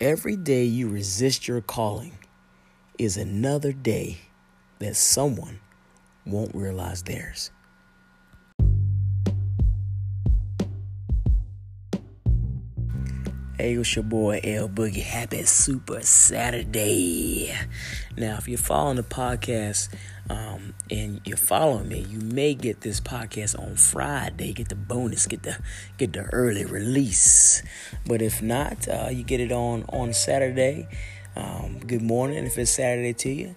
Every day you resist your calling is another day that someone won't realize theirs. Hey, it's your boy L. Boogie. Happy Super Saturday. Now, if you're following the podcast and you're following me, you may get this podcast on Friday. Get the bonus, get the early release. But if not, you get it on Saturday. Good morning if it's Saturday to you.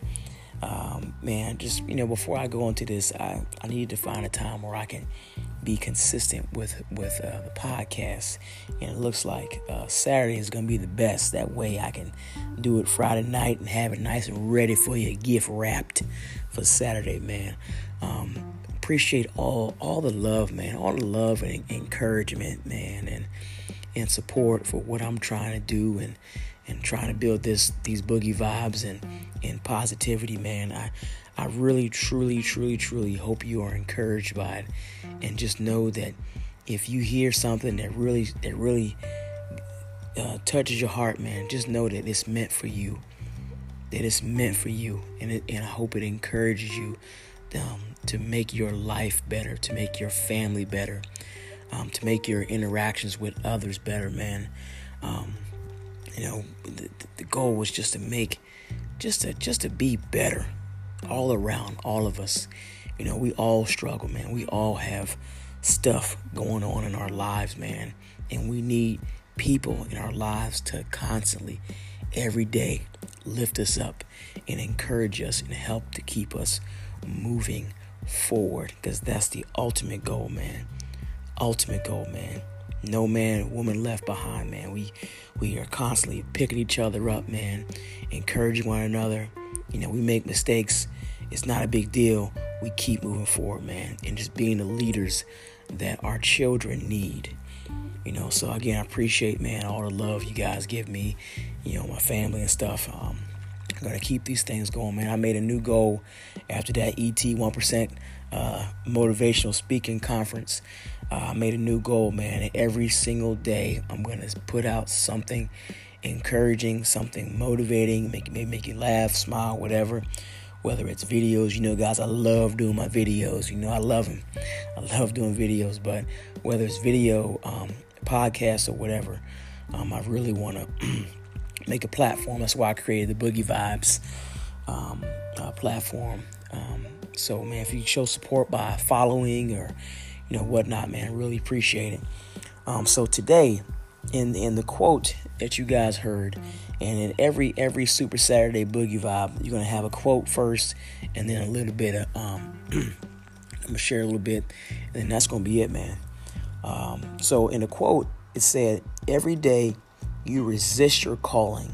Man, just, before I go into this, I need to find a time where I can be consistent with the podcast. And it looks like Saturday is going to be the best. That way I can do it Friday night and have it nice and ready for you, gift wrapped for Saturday, man. Appreciate all the love, man, all the love and encouragement, man, and support for what I'm trying to do and trying to build these Boogie Vibes and positivity, man. I really, truly, truly, truly hope you are encouraged by it, and just know that if you hear something that really touches your heart, man, just know that it's meant for you, and I hope it encourages you to make your life better, to make your family better, to make your interactions with others better, man. The goal was just to make, just to be better all around, all of us. We all struggle, man. We all have stuff going on in our lives, man. And we need people in our lives to constantly, every day, lift us up and encourage us and help to keep us moving forward. Because that's the ultimate goal, man. No man, woman left behind, man. We are constantly picking each other up, man, encouraging one another. We make mistakes. It's not a big deal. We keep moving forward, man, and just being the leaders that our children need. So again, I appreciate, man, all the love you guys give me, my family and stuff. I'm going to keep these things going, man. I made a new goal after that ET 1% motivational speaking conference. I made a new goal, man. And every single day, I'm going to put out something encouraging, something motivating, make you laugh, smile, whatever. Whether it's videos, guys, I love doing my videos. I love them. I love doing videos, but whether it's video, podcasts, or whatever, I really want to make a platform. That's why I created the Boogie Vibes platform. So, man, if you show support by following or, whatnot, man, really appreciate it. So today, in the quote that you guys heard, and in every Super Saturday Boogie Vibe, you're going to have a quote first, and then a little bit of, I'm going to share a little bit, and then that's going to be it, man. So in the quote, it said, every day you resist your calling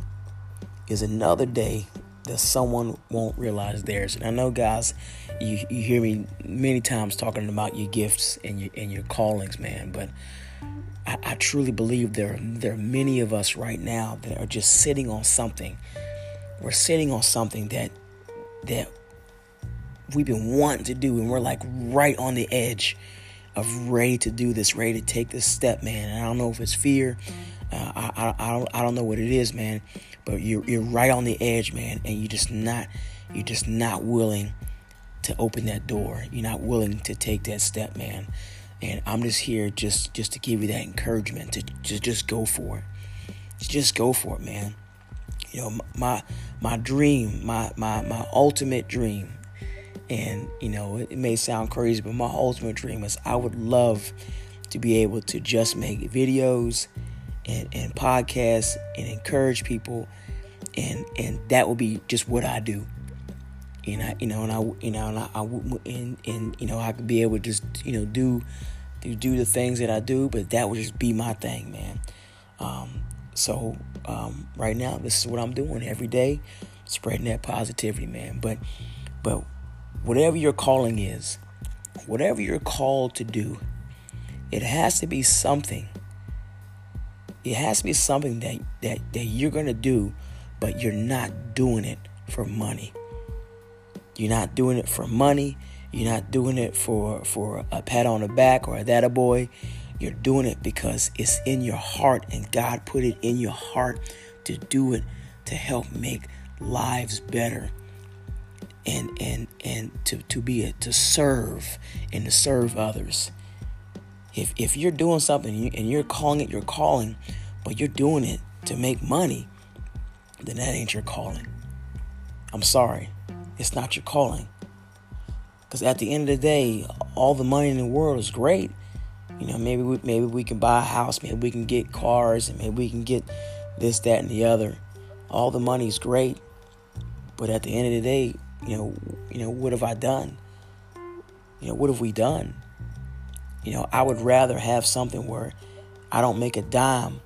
is another day that someone won't realize theirs. And I know, guys, you hear me many times talking about your gifts and your callings, man. But I truly believe there are many of us right now that are just sitting on something. We're sitting on something that we've been wanting to do, and we're like right on the edge of ready to do this, ready to take this step, man. And I don't know if it's fear. I don't know what it is, man, but you're right on the edge, man, and you're just not willing to open that door. You're not willing to take that step, man. And I'm just here just to give you that encouragement to just go for it. Just go for it, man. My dream, my ultimate dream, and it may sound crazy, but my ultimate dream is I would love to be able to just make videos and podcasts and encourage people, and that would be just what I do. And I could be able to just do the things that I do, but that would just be my thing, man. So right now, this is what I'm doing every day, spreading that positivity, man. But whatever your calling is, whatever you're called to do, it has to be something. It has to be something that you're going to do, but you're not doing it for money. You're not doing it for money. You're not doing it for a pat on the back or a that a boy. You're doing it because it's in your heart, and God put it in your heart to do it to help make lives better and to serve and to serve others. If you're doing something and you're calling it your calling, but you're doing it to make money, then that ain't your calling. I'm sorry. It's not your calling. Because at the end of the day, all the money in the world is great. You know, maybe we can buy a house, maybe we can get cars, and maybe we can get this, that, and the other. All the money is great. But at the end of the day, you know, what have I done? You know, what have we done? You know, I would rather have something where I don't make a dime,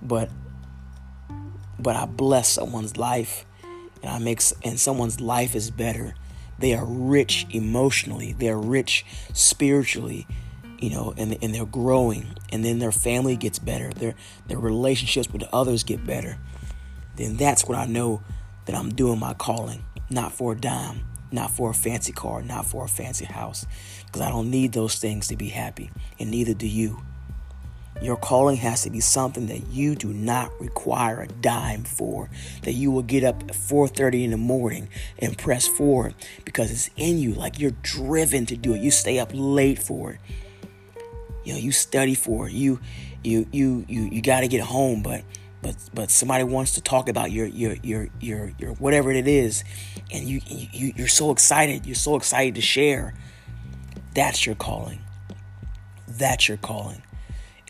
but I bless someone's life, and someone's life is better. They are rich emotionally, they're rich spiritually, you know, and they're growing, and then their family gets better, their relationships with others get better. Then that's what I know that I'm doing my calling, not for a dime. Not for a fancy car, not for a fancy house, because I don't need those things to be happy, and neither do you. Your calling has to be something that you do not require a dime for, that you will get up at 4:30 in the morning and press forward because it's in you, like you're driven to do it. You stay up late for it. You know, you study for it. You got to get home, but somebody wants to talk about your whatever it is, and you're so excited. You're so excited to share. That's your calling. That's your calling.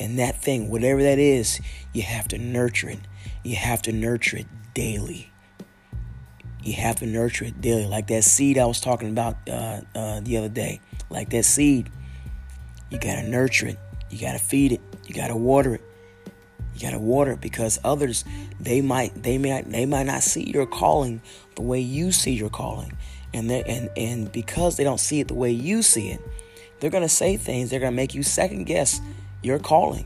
And that thing, whatever that is, you have to nurture it. You have to nurture it daily. You have to nurture it daily. Like that seed I was talking about the other day. Like that seed, you got to nurture it. You got to feed it. You got to water it. You gotta water it, because others, they might not see your calling the way you see your calling, and because they don't see it the way you see it, they're gonna say things. They're gonna make you second guess your calling.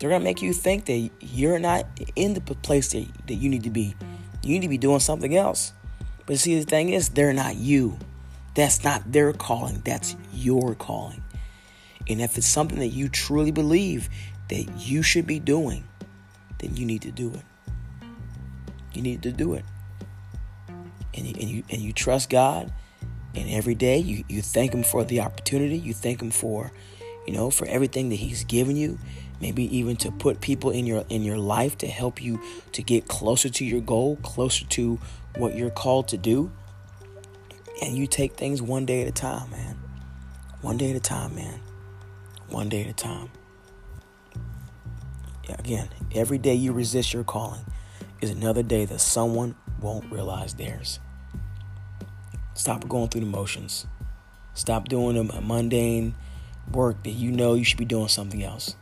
They're gonna make you think that you're not in the place that you need to be. You need to be doing something else. But see, the thing is, they're not you. That's not their calling. That's your calling. And if it's something that you truly believe that you should be doing, then you need to do it. You need to do it. And you trust God, and every day you thank him for the opportunity. You thank him for, you know, for everything that he's given you, maybe even to put people in your life to help you to get closer to your goal, closer to what you're called to do. And you take things one day at a time, man. One day at a time, man. One day at a time. Again, every day you resist your calling is another day that someone won't realize theirs. Stop going through the motions. Stop doing a mundane work that you know you should be doing something else.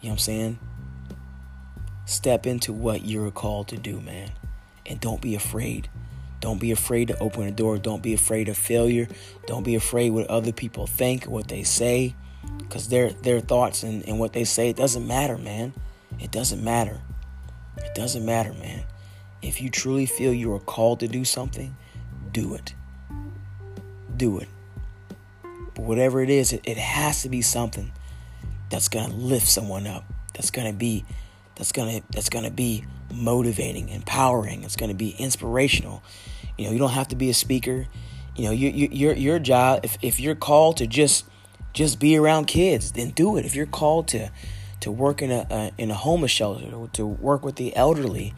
You know what I'm saying? Step into what you're called to do, man. And don't be afraid. Don't be afraid to open the door. Don't be afraid of failure. Don't be afraid what other people think, what they say. Because their thoughts and what they say, it doesn't matter, man. It doesn't matter. It doesn't matter, man. If you truly feel you are called to do something, do it. Do it. But whatever it is, it has to be something that's gonna lift someone up. That's gonna be motivating, empowering. It's gonna be inspirational. You know, you don't have to be a speaker. You know, your job. If you're called to just be around kids, then do it. If you're called to work in a homeless shelter, to work with the elderly,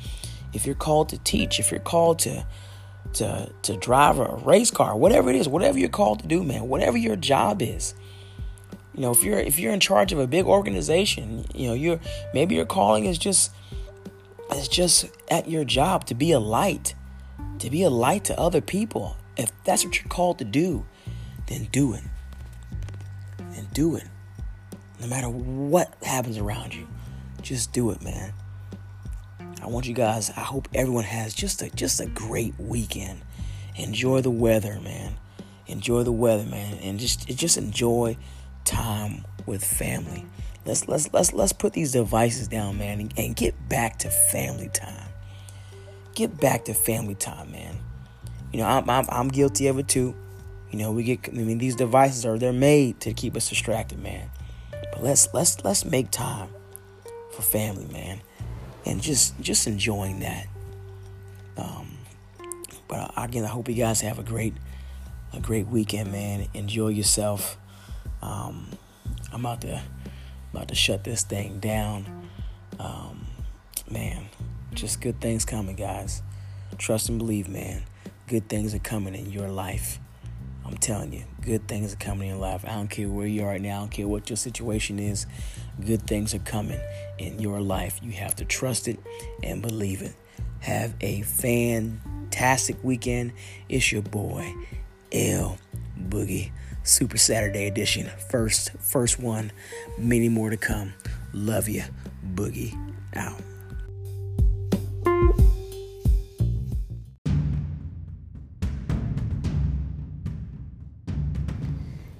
if you're called to teach, if you're called to drive a race car, whatever it is, whatever you're called to do, man, whatever your job is, you know, if you're in charge of a big organization, you know, maybe your calling is just at your job to be a light to other people. If that's what you're called to do, then do it. And do it. No matter what happens around you, just do it, man. I want you guys, I hope everyone has just a great weekend. Enjoy the weather, man. Enjoy the weather, man. And just enjoy time with family. Let's put these devices down, man, and get back to family time. Get back to family time, man. You know, I'm guilty of it too. You know, these devices they're made to keep us distracted, man. But let's make time for family, man. and just enjoying that. But again, I hope you guys have a great weekend, man. Enjoy yourself. I'm about to shut this thing down. Man, just good things coming, guys. Trust and believe, man. Good things are coming in your life. I'm telling you, good things are coming in your life. I don't care where you are right now. I don't care what your situation is. Good things are coming in your life. You have to trust it and believe it. Have a fantastic weekend. It's your boy, L. Boogie. Super Saturday edition. First one. Many more to come. Love you. Boogie out.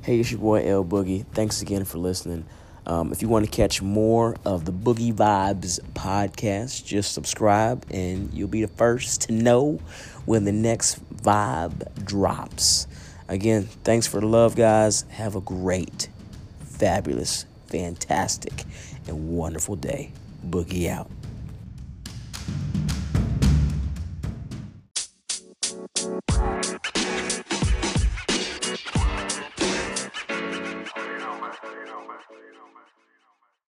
Hey, it's your boy L Boogie. Thanks again for listening. If you want to catch more of the Boogie Vibes podcast, just subscribe and you'll be the first to know when the next vibe drops. Again, thanks for the love, guys. Have a great, fabulous, fantastic, and wonderful day. Boogie out.